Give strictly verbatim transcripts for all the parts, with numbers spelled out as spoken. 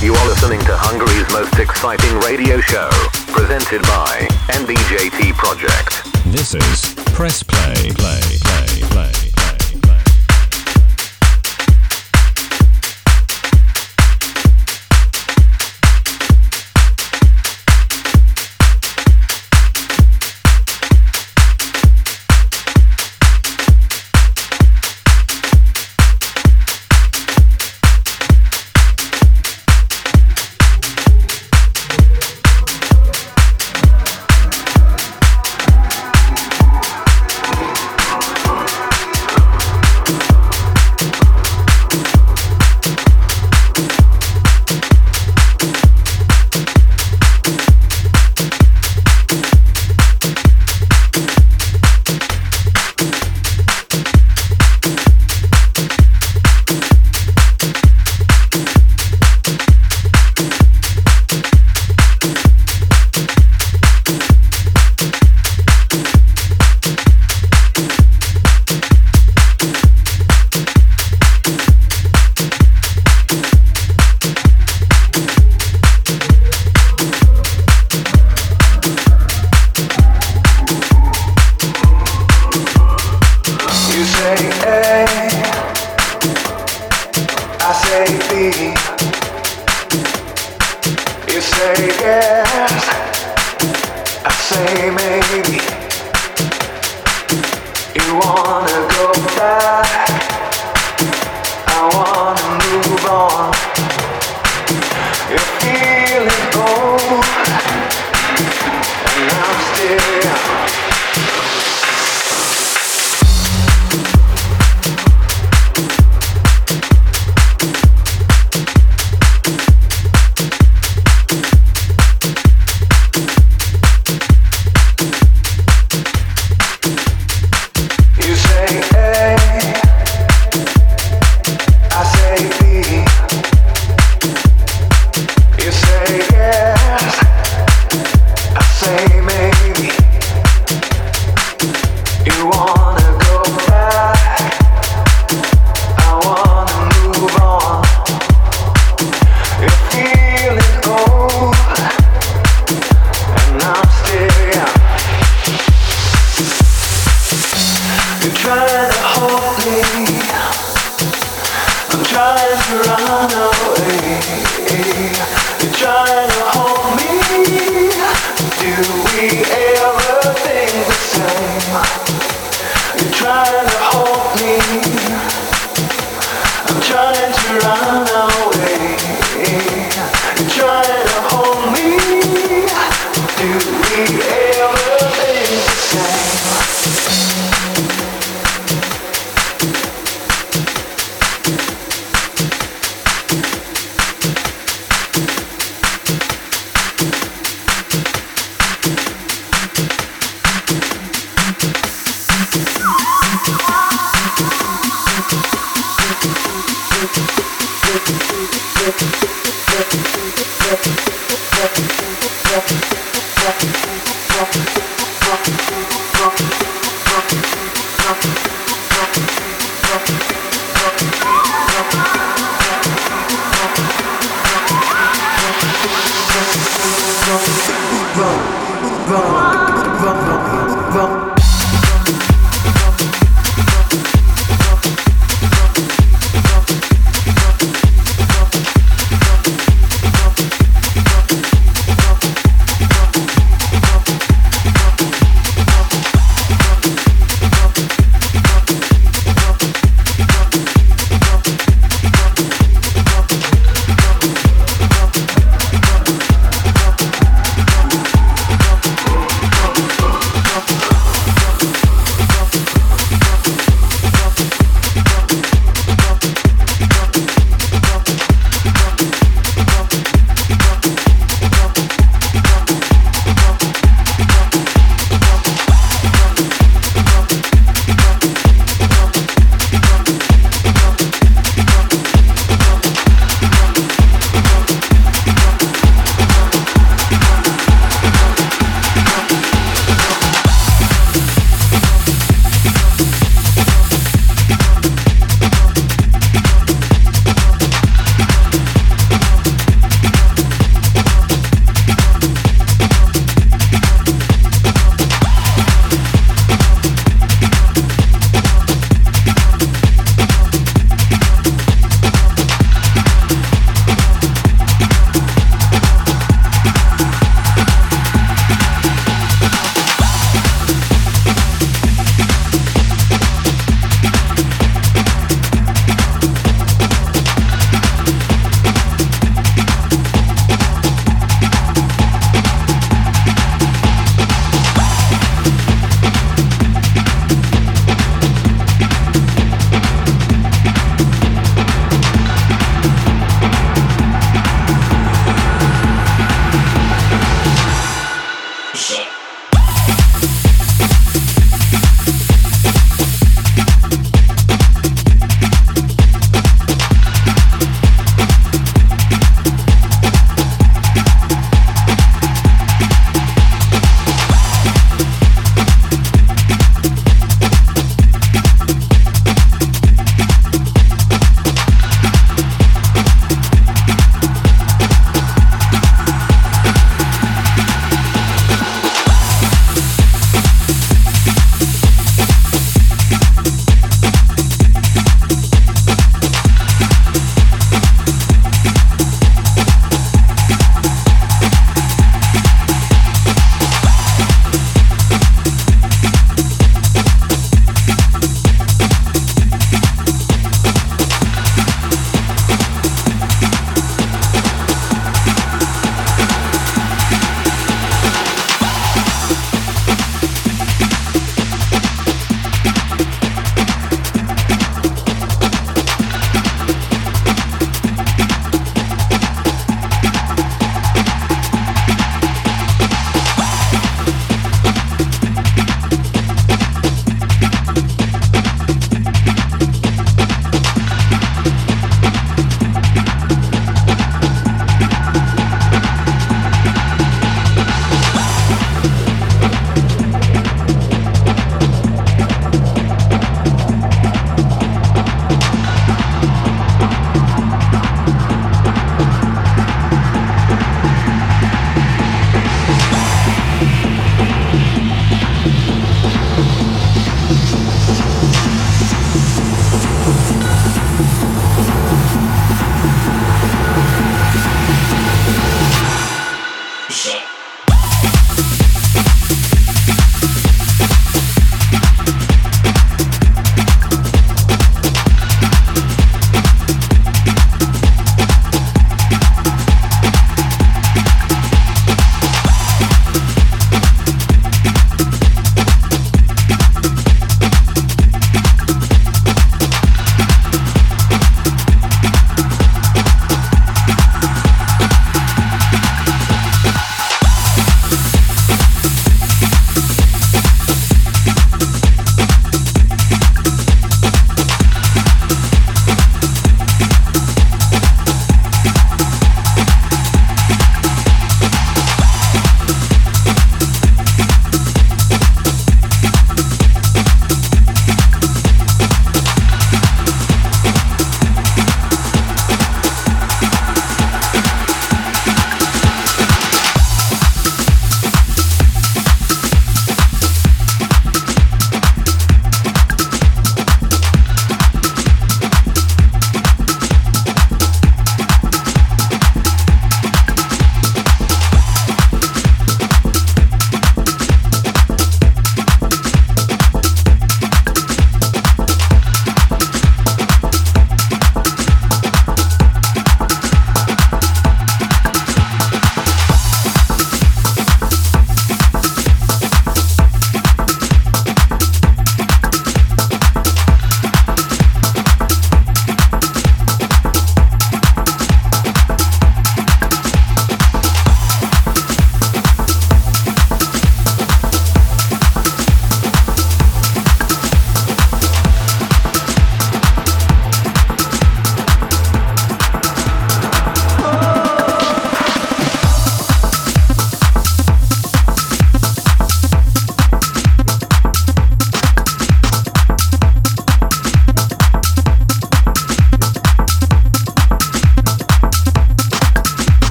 You are listening to Hungary's most exciting radio show, presented by N B J T Project. This is Press Play, Play, Play, Play.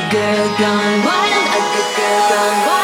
good girl gone wild, a good girl gone wild.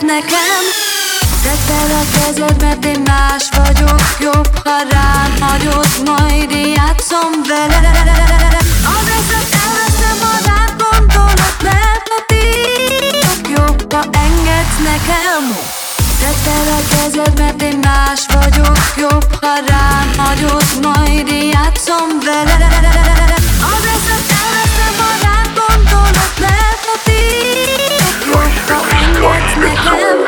Nekem tedd a kezed, mert én más vagyok. Jobb, ha rám hagyod, majd játszom vele. Az eszet elveszem, ha rád gondolok, mert a tiéd. Jobb, ha engedsz nekem. Tedd a kezed, mert én más vagyok. Jobb, ha rám hagyod, majd játszom vele. Az eszet elveszem, ha rád gondolok, mert a tiéd. Jobb, ha engedsz nekem.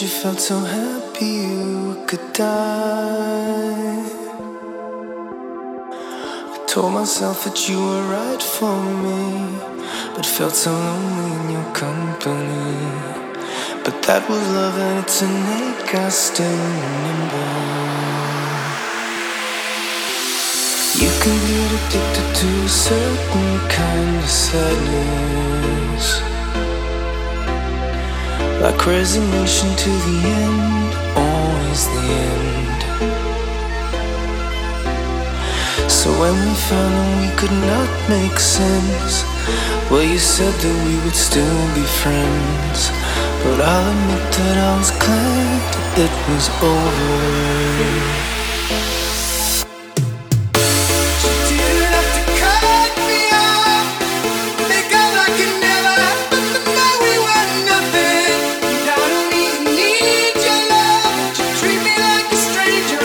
You felt so happy you could die. I told myself that you were right for me, but felt so lonely in your company. But that was love and it's an ache I still remember. You can get addicted to a certain kind of sadness, like resignation to the end, always the end. So when we found out we could not make sense, well, you said that we would still be friends, but I'll admit that I was glad it was over. Stranger.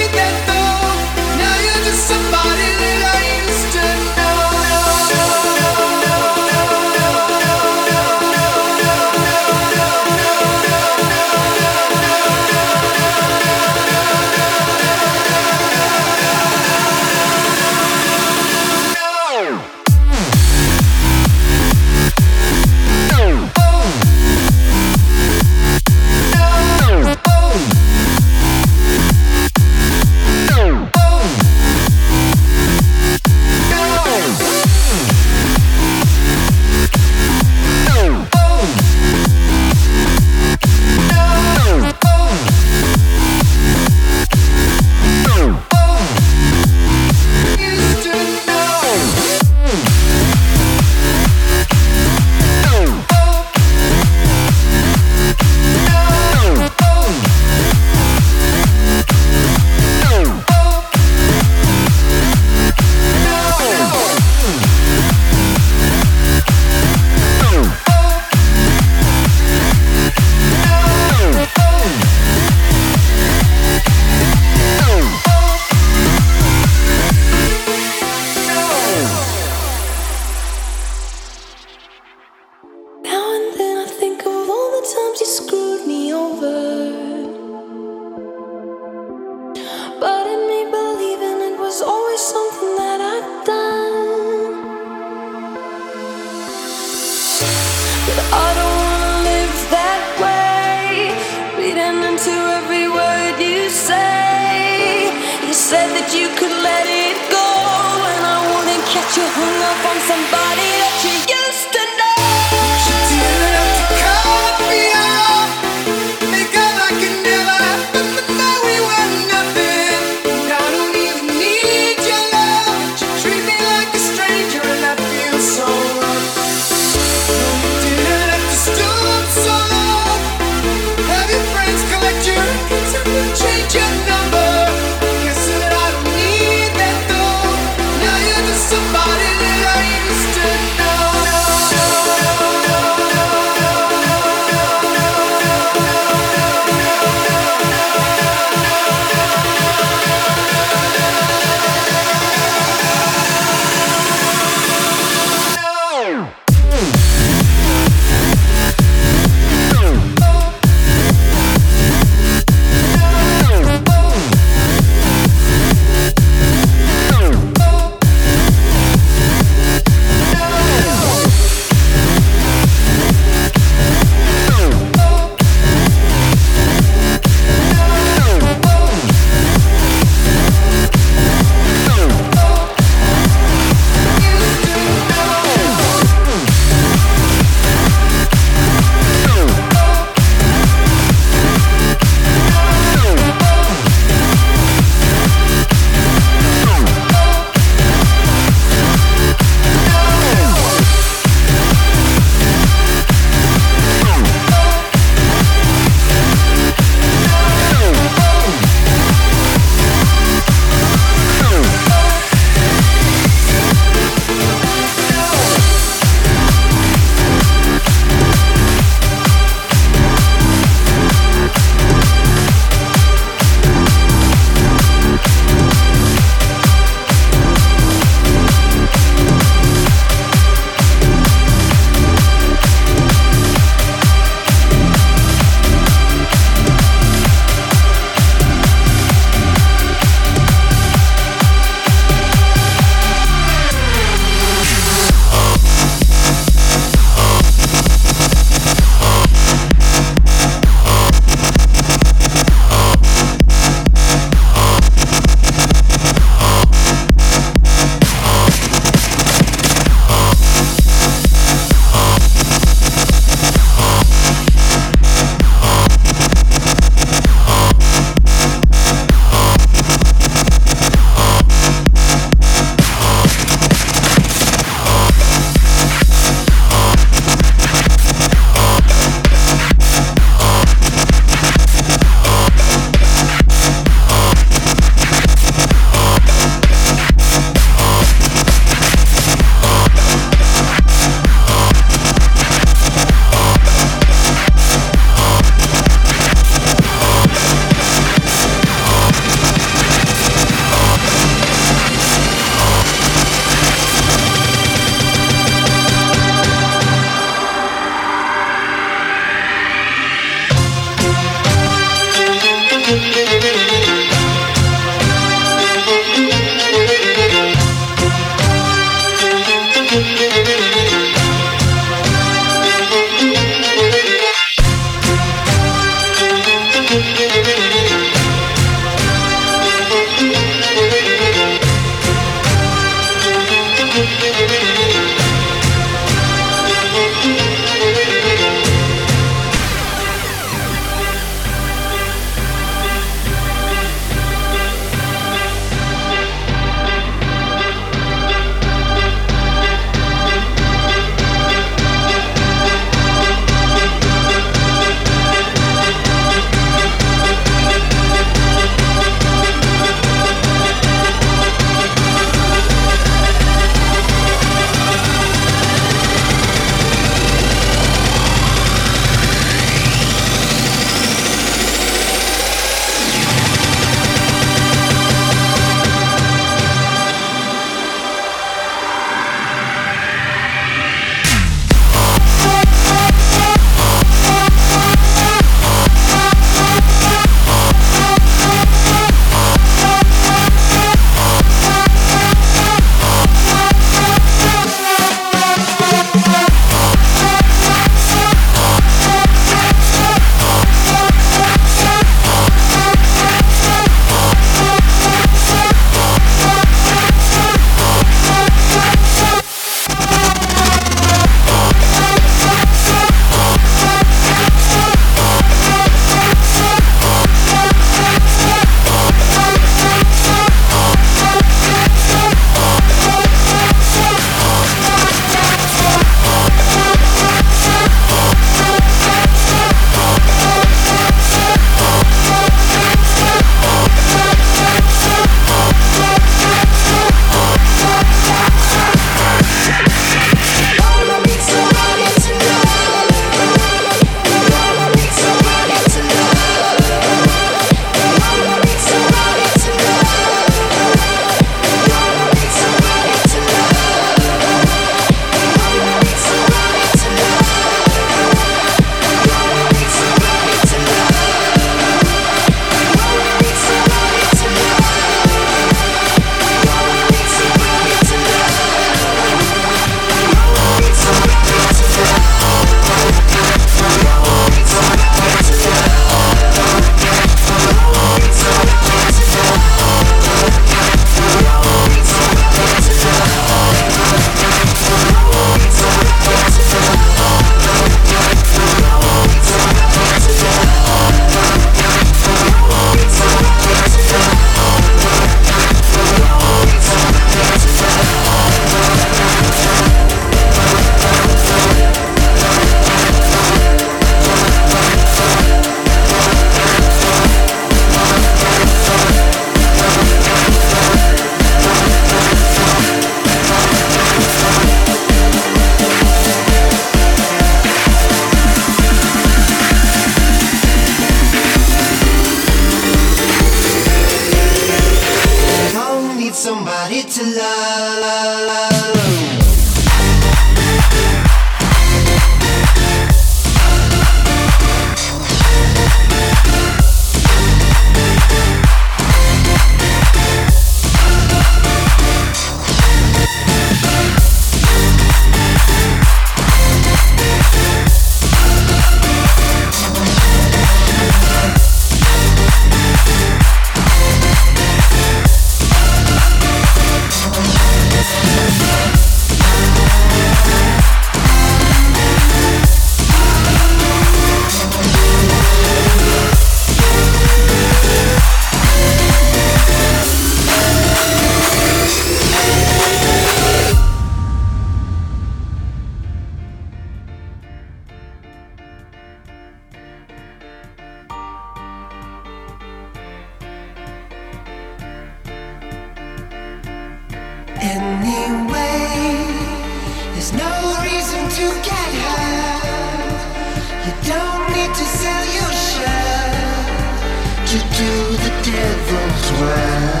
Well,